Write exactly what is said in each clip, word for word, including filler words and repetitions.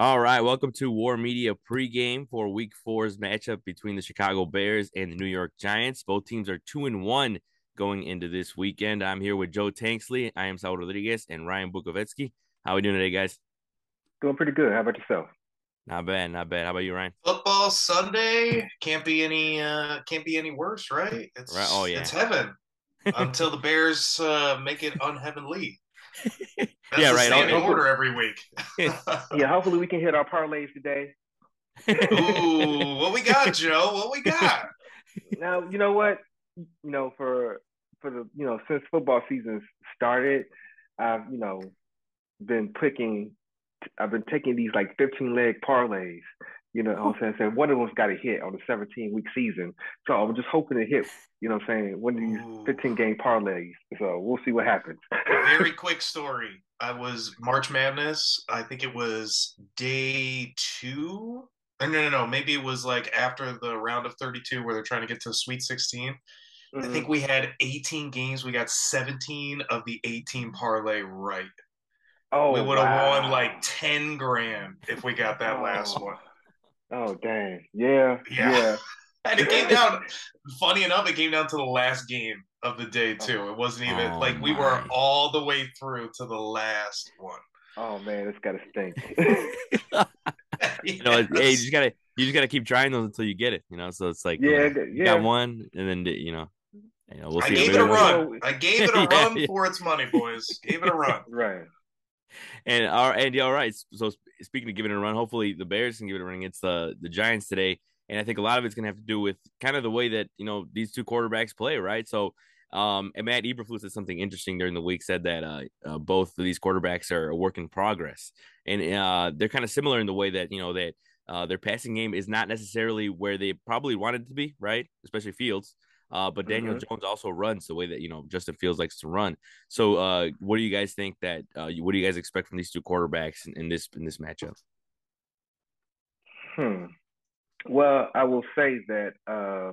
All right, welcome to War Media pregame for Week Four's matchup between the Chicago Bears and the New York Giants. Both teams are two and one going into this weekend. I'm here with Joe Tanksley. I am Saul Rodriguez and Ryan Bukovetsky. How are we doing today, guys? Doing pretty good. How about yourself? Not bad, not bad. How about you, Ryan? Football Sunday can't be any uh, can't be any worse, right? It's right. Oh, yeah. It's heaven until the Bears uh, make it unheavenly. That's yeah, right. Same I'll, order I'll, every week. Yeah, hopefully we can hit our parlays today. Ooh, what we got, Joe? What we got? Now, you know what? You know, for for the you know since football season started, I've you know been picking. I've been taking these like fifteen leg parlays. You know what I'm saying? One of them's got a hit on the seventeen week season. So I'm just hoping to hit, you know what I'm saying, one of these fifteen game parlays. So we'll see what happens. Very quick story. I was March Madness. I think it was day two. Or no, no, no. Maybe it was like after the round of thirty-two where they're trying to get to Sweet sixteen. Mm-hmm. I think we had eighteen games. We got seventeen of the eighteen parlay right. Oh, we would have wow. won like ten grand if we got that oh. last one. Oh, dang. Yeah. Yeah. yeah. And it came down, funny enough, it came down to the last game of the day, too. It wasn't even oh, like we my. were all the way through to the last one. Oh, man, it's got to stink. You know, yes. hey, you just got to you just got to keep trying those until you get it, you know? So it's like, yeah, you know, yeah. got one, and then, you know, you know we'll see. I gave it a run. Way. I gave it a yeah, run yeah. for its money, boys. Gave it a run. Right. And all and all right. So speaking of giving it a run, hopefully the Bears can give it a run against the the Giants today. And I think a lot of it's going to have to do with kind of the way that you know these two quarterbacks play, right? So, um, and Matt Eberflus said something interesting during the week. Said that uh, uh, both of these quarterbacks are a work in progress, and uh, they're kind of similar in the way that you know that uh, their passing game is not necessarily where they probably wanted it to be, right? Especially Fields. Uh, but Daniel mm-hmm. Jones also runs the way that, you know, Justin Fields likes to run. So uh, what do you guys think that uh, – what do you guys expect from these two quarterbacks in, in this in this matchup? Hmm. Well, I will say that uh,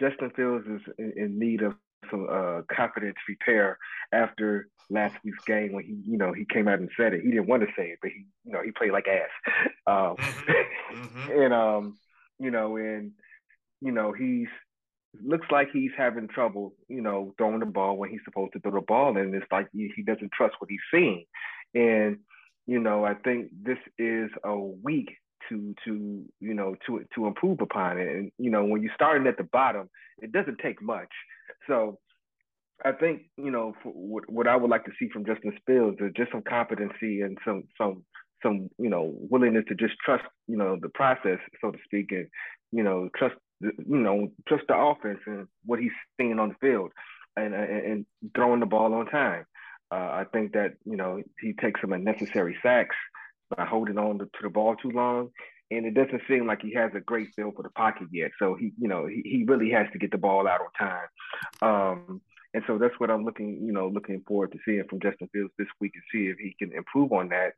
Justin Fields is in, in need of some uh, confidence repair after last week's game when he, you know, he came out and said it. He didn't want to say it, but he, you know, he played like ass. Um, mm-hmm. And, um, you know, and, you know, he's – looks like he's having trouble, you know, throwing the ball when he's supposed to throw the ball, and it's like he doesn't trust what he's seeing. And you know, I think this is a week to to you know to to improve upon it. And you know, when you're starting at the bottom, it doesn't take much. So I think you know for, what, what I would like to see from Justin Fields is just some competency and some some some you know willingness to just trust you know the process, so to speak, and you know trust. You know, just the offense and what he's seeing on the field, and and, and throwing the ball on time. Uh, I think that you know he takes some unnecessary sacks by holding on to, to the ball too long, and it doesn't seem like he has a great feel for the pocket yet. So he, you know, he, he really has to get the ball out on time, um, and so that's what I'm looking, you know, looking forward to seeing from Justin Fields this week and see if he can improve on that,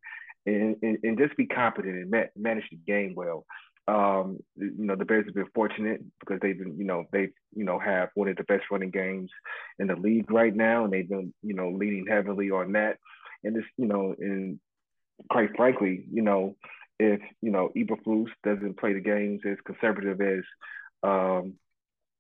and and, and just be competent and ma- manage the game well. Um, you know, the Bears have been fortunate because they've been, you know, they, you know, have one of the best running games in the league right now. And they've been, you know, leading heavily on that. And this, you know, and quite frankly, you know, if, you know, Eberflus doesn't play the games as conservative as, um,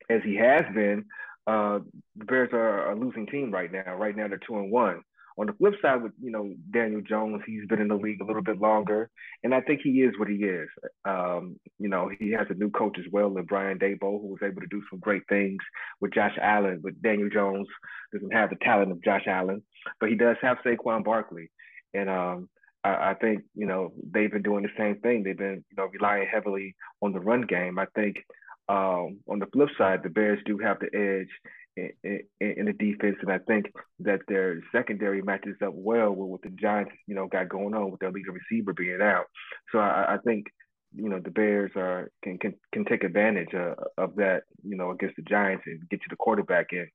as he has been, uh, the Bears are a losing team right now. Right now, they're two and one. On the flip side with, you know, Daniel Jones, he's been in the league a little bit longer, and I think he is what he is. Um, you know, he has a new coach as well, and Brian Daboll, who was able to do some great things with Josh Allen, but Daniel Jones doesn't have the talent of Josh Allen, but he does have Saquon Barkley. And um, I, I think, you know, they've been doing the same thing. They've been, you know, relying heavily on the run game. I think um, on the flip side, the Bears do have the edge in the defense, and I think that their secondary matches up well with what the Giants, you know, got going on with their leading receiver being out. So I, I think, you know, the Bears are can can, can take advantage uh, of that, you know, against the Giants and get to the quarterback and,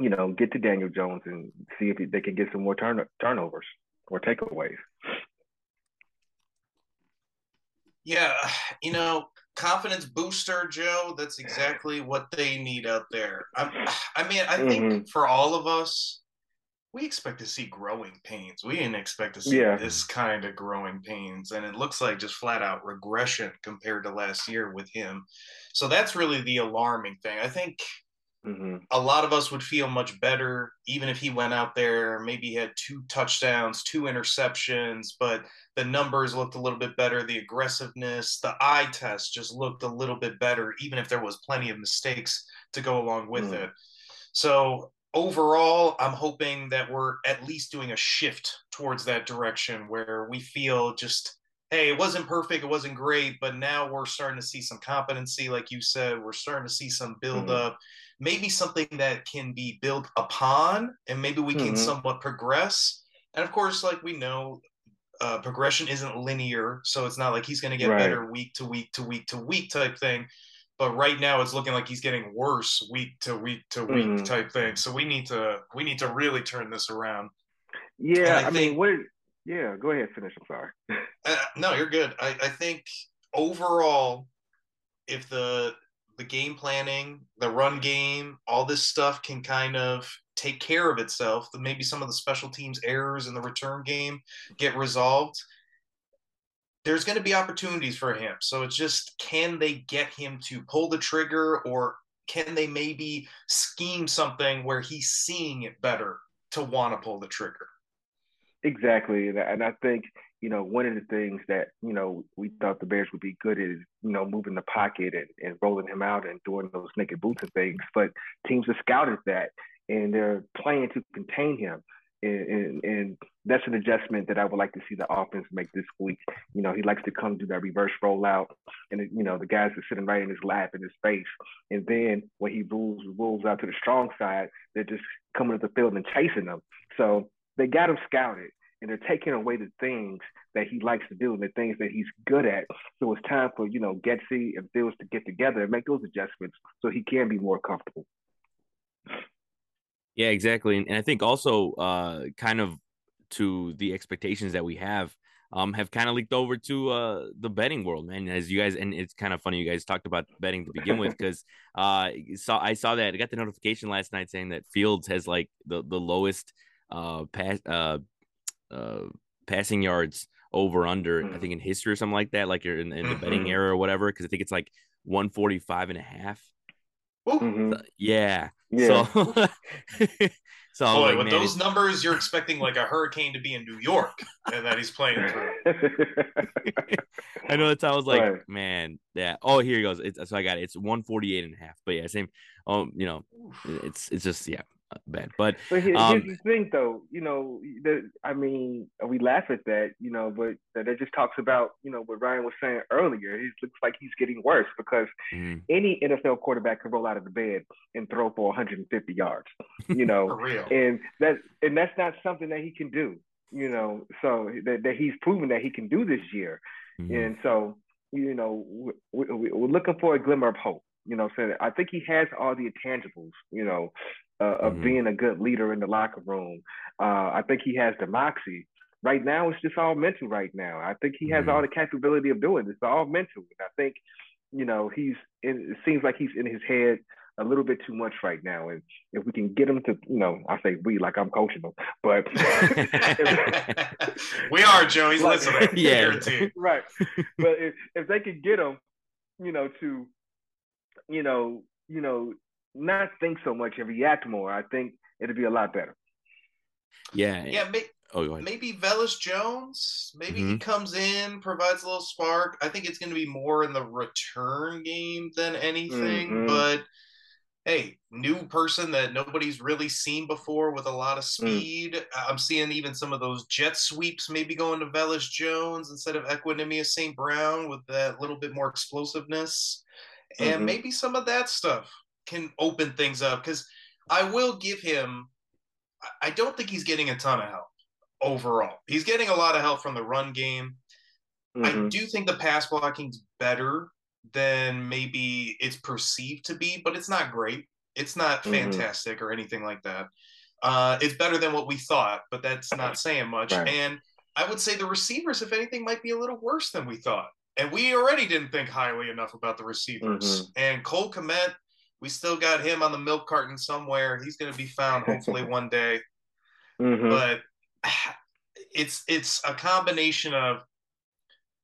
you know, get to Daniel Jones and see if they can get some more turn- turnovers or takeaways. Yeah, you know, confidence booster, Joe, that's exactly what they need out there. I'm, I mean, I think mm-hmm. for all of us, we expect to see growing pains. We didn't expect to see yeah. this kind of growing pains. And it looks like just flat out regression compared to last year with him. So that's really the alarming thing. I think mm-hmm. a lot of us would feel much better, even if he went out there, maybe had two touchdowns, two interceptions, but the numbers looked a little bit better. The aggressiveness, the eye test just looked a little bit better, even if there was plenty of mistakes to go along with mm-hmm. it. So overall, I'm hoping that we're at least doing a shift towards that direction where we feel just, hey, it wasn't perfect, it wasn't great, but now we're starting to see some competency, like you said. We're starting to see some build-up, mm-hmm. maybe something that can be built upon, and maybe we mm-hmm. can somewhat progress. And, of course, like we know, uh, progression isn't linear, so it's not like he's going to get right. better week to week to week to week type thing. But right now it's looking like he's getting worse week to week to week mm-hmm. type thing. So we need to we need to really turn this around. Yeah, I, I think, mean, what? Yeah, go ahead, finish. I'm sorry. uh, no, you're good. I, I think overall, if the the game planning, the run game, all this stuff can kind of take care of itself, then maybe some of the special teams errors in the return game get resolved. There's going to be opportunities for him. So it's just, can they get him to pull the trigger, or can they maybe scheme something where he's seeing it better to want to pull the trigger? Exactly. And I think, you know, one of the things that, you know, we thought the Bears would be good at is, you know, moving the pocket and, and rolling him out and doing those naked boots and things. But teams have scouted that, and they're playing to contain him. And, and, and that's an adjustment that I would like to see the offense make this week. You know, he likes to come do that reverse rollout, and you know the guys are sitting right in his lap, in his face. And then when he moves, moves out to the strong side, they're just coming up the field and chasing them. So they got him scouted, and they're taking away the things that he likes to do and the things that he's good at. So it's time for you know Getsy and Fields to get together and make those adjustments so he can be more comfortable. Yeah, exactly. And, and I think also uh, kind of to the expectations that we have um, have kind of leaked over to uh, the betting world, man. As you guys, and it's kind of funny, you guys talked about betting to begin with, because uh, saw, I saw that I got the notification last night saying that Fields has like the, the lowest uh, pass, uh, uh, passing yards over under, mm-hmm. I think in history or something like that, like you're in, in the mm-hmm. betting era or whatever, because I think it's like one forty-five and a half. Mm-hmm. So, yeah. Yeah. So, so boy, like, with man, those it's... numbers, you're expecting like a hurricane to be in New York, and that he's playing through. I know that's how I was like, right. man, yeah. Oh, here he goes. It's, so I got it. It's one forty-eight and a half. But yeah, same. Um, you know, it's it's just yeah, bad. But, but here's um, the thing, though. You know, the, I mean, we laugh at that. You know, but that just talks about you know what Ryan was saying earlier. He looks like he's getting worse, because mm-hmm. any N F L quarterback can roll out of the bed and throw for one hundred fifty yards. You know, for real. and that and that's not something that he can do. You know, so that, that he's proven that he can do this year, mm-hmm. and so you know we, we, we're looking for a glimmer of hope. You know, so I think he has all the intangibles, you know, uh, of mm-hmm. being a good leader in the locker room. Uh, I think he has the moxie. Right now, it's just all mental right now. I think he has mm-hmm. all the capability of doing it. It's all mental. I think, you know, he's in, it seems like he's in his head a little bit too much right now. And if we can get him to, you know, I say we like I'm coaching him, but. We are, Joe. He's like, listening. Yeah. Right. But if, if they could get him, you know, to, you know, you know, not think so much and react more, I think it'd be a lot better. Yeah. Yeah. May- oh, go ahead. Maybe Velus Jones, maybe mm-hmm. he comes in, provides a little spark. I think it's going to be more in the return game than anything, mm-hmm. but hey, new person that nobody's really seen before with a lot of speed. Mm. I'm seeing even some of those jet sweeps maybe going to Velus Jones instead of Amon-Ra Saint Brown with that little bit more explosiveness. And mm-hmm. maybe some of that stuff can open things up, because I will give him – I don't think he's getting a ton of help overall. He's getting a lot of help from the run game. Mm-hmm. I do think the pass blocking's better than maybe it's perceived to be, but it's not great. It's not mm-hmm. fantastic or anything like that. Uh, it's better than what we thought, but that's not saying much. Right. And I would say the receivers, if anything, might be a little worse than we thought. And we already didn't think highly enough about the receivers. Mm-hmm. And Cole Komet, we still got him on the milk carton somewhere. He's going to be found hopefully one day. Mm-hmm. But it's it's a combination of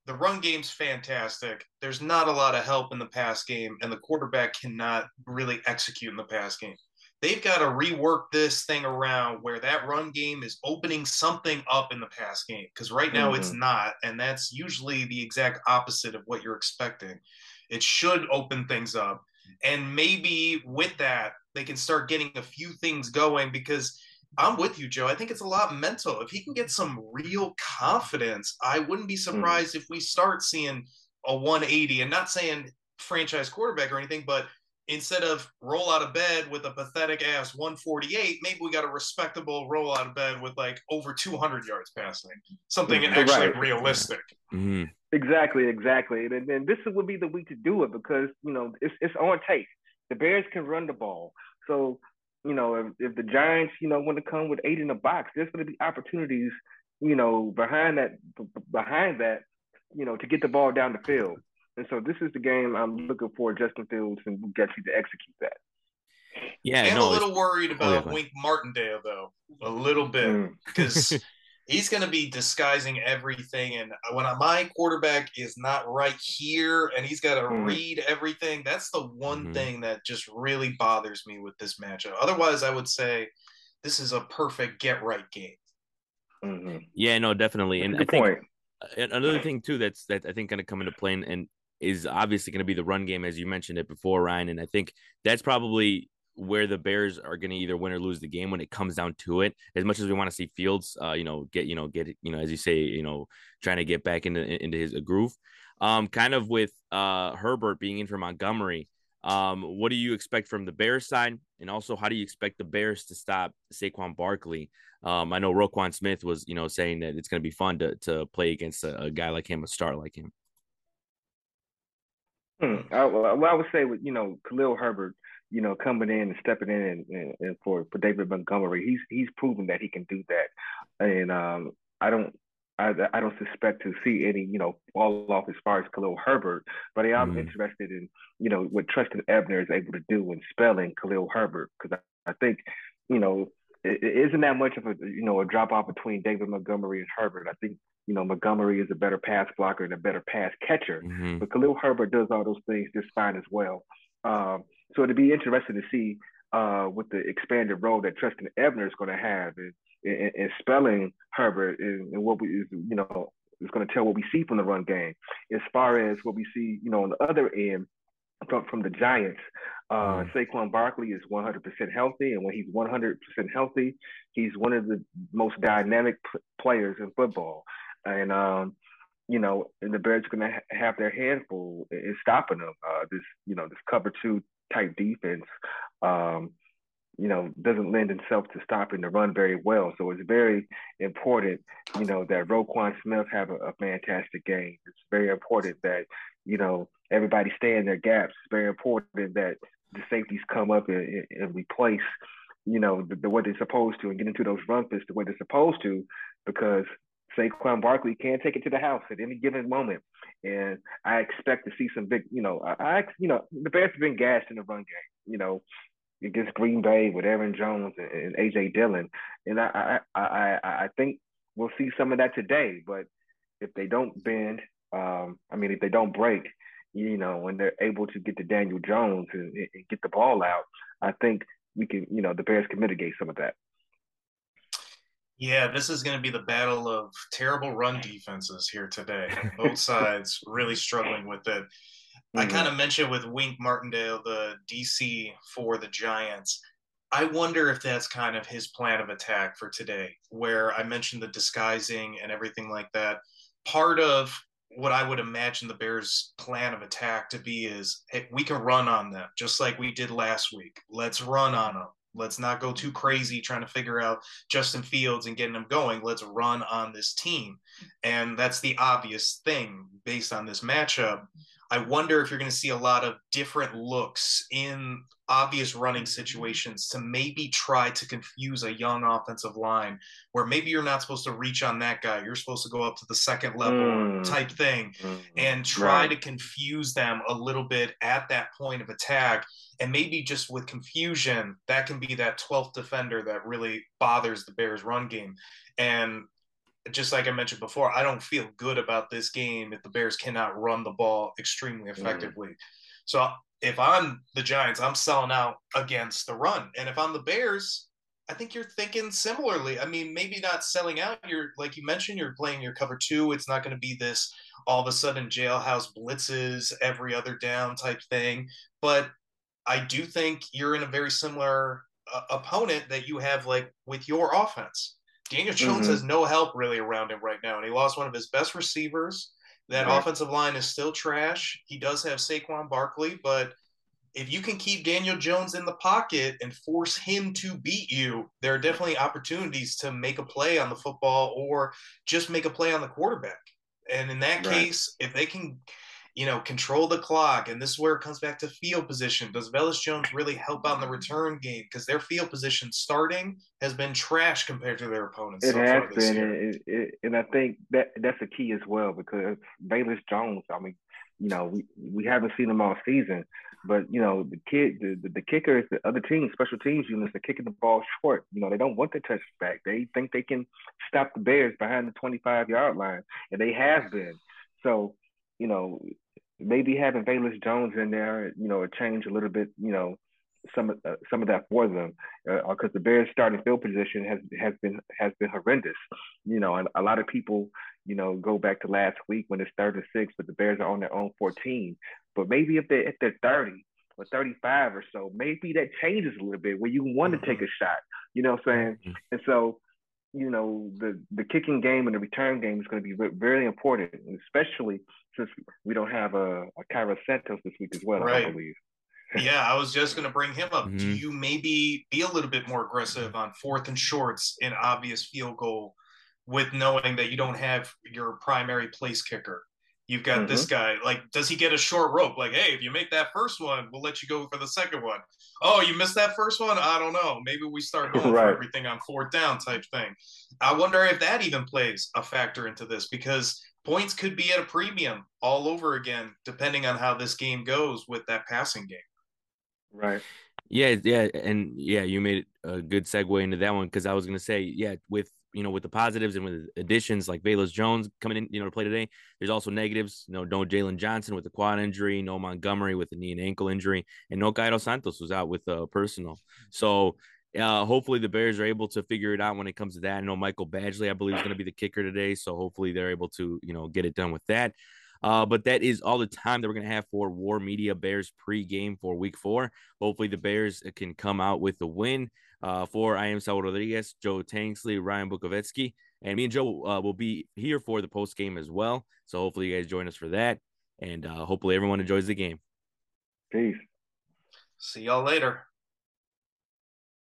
the run game's fantastic. There's not a lot of help in the pass game, and the quarterback cannot really execute in the pass game. They've got to rework this thing around where that run game is opening something up in the pass game, because right now mm-hmm. it's not, and that's usually the exact opposite of what you're expecting. It should open things up, and maybe with that, they can start getting a few things going, because I'm with you, Joe. I think it's a lot mental. If he can get some real confidence, I wouldn't be surprised mm-hmm. if we start seeing a one eighty, and not saying franchise quarterback or anything, but instead of roll out of bed with a pathetic ass one forty-eight, maybe we got a respectable roll out of bed with like over two hundred yards passing, something mm-hmm. actually right. realistic. Mm-hmm. Exactly, exactly. And, and this would be the week to do it, because, you know, it's, it's on tape. The Bears can run the ball. So, you know, if, if the Giants, you know, want to come with eight in the box, there's going to be opportunities, you know, behind that, b- behind that, you know, to get the ball down the field. And so this is the game I'm looking for Justin Fields and Getsy to execute that. Yeah, I'm no, a little worried about Wink Martindale, though, a little bit, because mm. he's going to be disguising everything. And when my quarterback is not right here and he's got to mm. read everything, that's the one mm. thing that just really bothers me with this matchup. Otherwise, I would say this is a perfect get-right game. Mm-hmm. Yeah, no, definitely. And I think point. another thing, too, that's that I think going to come into play and, and is obviously going to be the run game, as you mentioned it before, Ryan. And I think that's probably where the Bears are going to either win or lose the game when it comes down to it. As much as we want to see Fields, uh, you know, get, you know, get, you know, as you say, you know, trying to get back into into his groove, um, kind of with uh, Herbert being in for Montgomery. Um, what do you expect from the Bears side? And also, how do you expect the Bears to stop Saquon Barkley? Um, I know Roquan Smith was, you know, saying that it's going to be fun to to play against a, a guy like him, a star like him. Hmm. I, well, I would say with, you know, Khalil Herbert, you know, coming in and stepping in and, and for, for David Montgomery, he's he's proven that he can do that. And um, I don't I, I don't suspect to see any, you know, fall off as far as Khalil Herbert, but I am mm-hmm. interested in, you know, what Tristan Ebner is able to do in spelling Khalil Herbert, because I, I think, you know, it isn't that much of a, you know, a drop off between David Montgomery and Herbert. I think, you know, Montgomery is a better pass blocker and a better pass catcher, mm-hmm. but Khalil Herbert does all those things just fine as well. Um, so it'd be interesting to see uh, what the expanded role that Tristan Ebner is going to have in, in, in spelling Herbert, and, and what we, is, you know, is going to tell what we see from the run game. As far as what we see, you know, on the other end, From, from the Giants, uh, Saquon Barkley is one hundred percent healthy, and when he's one hundred percent healthy, he's one of the most dynamic p- players in football. And um, you know, and the Bears are going to ha- have their handful in, in stopping them. Uh, this, you know, this cover two type defense, um, you know, doesn't lend itself to stopping the run very well. So it's very important, you know, that Roquan Smith have a, a fantastic game. It's very important that, you know, everybody stay in their gaps. It's very important that the safeties come up and, and replace, you know, the, the way they're supposed to and get into those run fits the way they're supposed to, because Saquon Barkley can take it to the house at any given moment. And I expect to see some big, you know, I, I you know, the Bears have been gassed in the run game, you know, against Green Bay with Aaron Jones and, and A J. Dillon. And I, I, I, I think we'll see some of that today, but if they don't bend, Um, I mean, if they don't break, you know, when they're able to get to Daniel Jones and, and get the ball out, I think we can, you know, the Bears can mitigate some of that. Yeah, this is going to be the battle of terrible run defenses here today. Both sides really struggling with it. Mm-hmm. I kind of mentioned with Wink Martindale, the D C for the Giants, I wonder if that's kind of his plan of attack for today, where I mentioned the disguising and everything like that. Part of what I would imagine the Bears' plan of attack to be is, hey, we can run on them just like we did last week. Let's run on them. Let's not go too crazy trying to figure out Justin Fields and getting him going. Let's run on this team. And that's the obvious thing based on this matchup. I wonder if you're going to see a lot of different looks in obvious running situations to maybe try to confuse a young offensive line where maybe you're not supposed to reach on that guy. You're supposed to go up to the second level mm. type thing mm-hmm. and try right. to confuse them a little bit at that point of attack. And maybe just with confusion, that can be that twelfth defender that really bothers the Bears run game. And just like I mentioned before, I don't feel good about this game if the Bears cannot run the ball extremely effectively. Mm. So if I'm the Giants, I'm selling out against the run. And if I'm the Bears, I think you're thinking similarly. I mean, maybe not selling out. You're, like you mentioned, you're playing your cover two. It's not going to be this all of a sudden jailhouse blitzes every other down type thing. But I do think you're in a very similar uh, opponent that you have, like, with your offense. Daniel Jones mm-hmm. has no help really around him right now, and he lost one of his best receivers. That right. offensive line is still trash. He does have Saquon Barkley, but if you can keep Daniel Jones in the pocket and force him to beat you, there are definitely opportunities to make a play on the football or just make a play on the quarterback. And in that right. case, if they can, you know, control the clock, and this is where it comes back to field position. Does Velus Jones really help out in the return game? Because their field position starting has been trash compared to their opponents. It so has far this been, year. It, it, and I think that that's a key as well, because Velus Jones, I mean, you know, we, we haven't seen him all season, but, you know, the kid, the, the, the kickers, the other teams, special teams units, they're kicking the ball short. You know, they don't want the touch back. They think they can stop the Bears behind the twenty-five-yard line, and they have been. So, you know, maybe having Velus Jones in there, you know, change a little bit, you know, some of uh, some of that for them, because uh, the Bears' starting field position has has been has been horrendous, you know. And a lot of people, you know, go back to last week when it's third and six, but the Bears are on their own fourteen. But maybe if they if they're thirty or thirty-five or so, maybe that changes a little bit where you want to take a shot, you know what I'm saying? And so, you know, the, the kicking game and the return game is going to be re- very important, especially since we don't have a, a Kyra Santos this week as well, right. I believe. Yeah, I was just going to bring him up. Mm-hmm. Do you maybe be a little bit more aggressive on fourth and shorts in obvious field goal with knowing that you don't have your primary place kicker? You've got mm-hmm. this guy. Like, does he get a short rope? Like, hey, if you make that first one, we'll let you go for the second one. Oh, you missed that first one? I don't know. Maybe we start going right. for everything on fourth down type thing. I wonder if that even plays a factor into this, because points could be at a premium all over again, depending on how this game goes with that passing game. Right. Yeah, yeah. And, yeah, you made a good segue into that one, because I was going to say, yeah, with – you know, with the positives and with additions like Velus Jones coming in, you know, to play today, there's also negatives. You know, no Jalen Johnson with the quad injury, no Montgomery with the knee and ankle injury, and no Kyra Santos was out with a uh, personal. So uh, hopefully the Bears are able to figure it out when it comes to that. I know Michael Badgley, I believe, is going to be the kicker today. So hopefully they're able to, you know, get it done with that. Uh, but that is all the time that we're going to have for War Media Bears pregame for week four. Hopefully the Bears can come out with a win. Uh, for I am Saul Rodriguez, Joe Tanksley, Ryan Bukovetsky, and me and Joe uh, will be here for the post game as well. So hopefully you guys join us for that, and uh, hopefully everyone enjoys the game. Peace. See y'all later.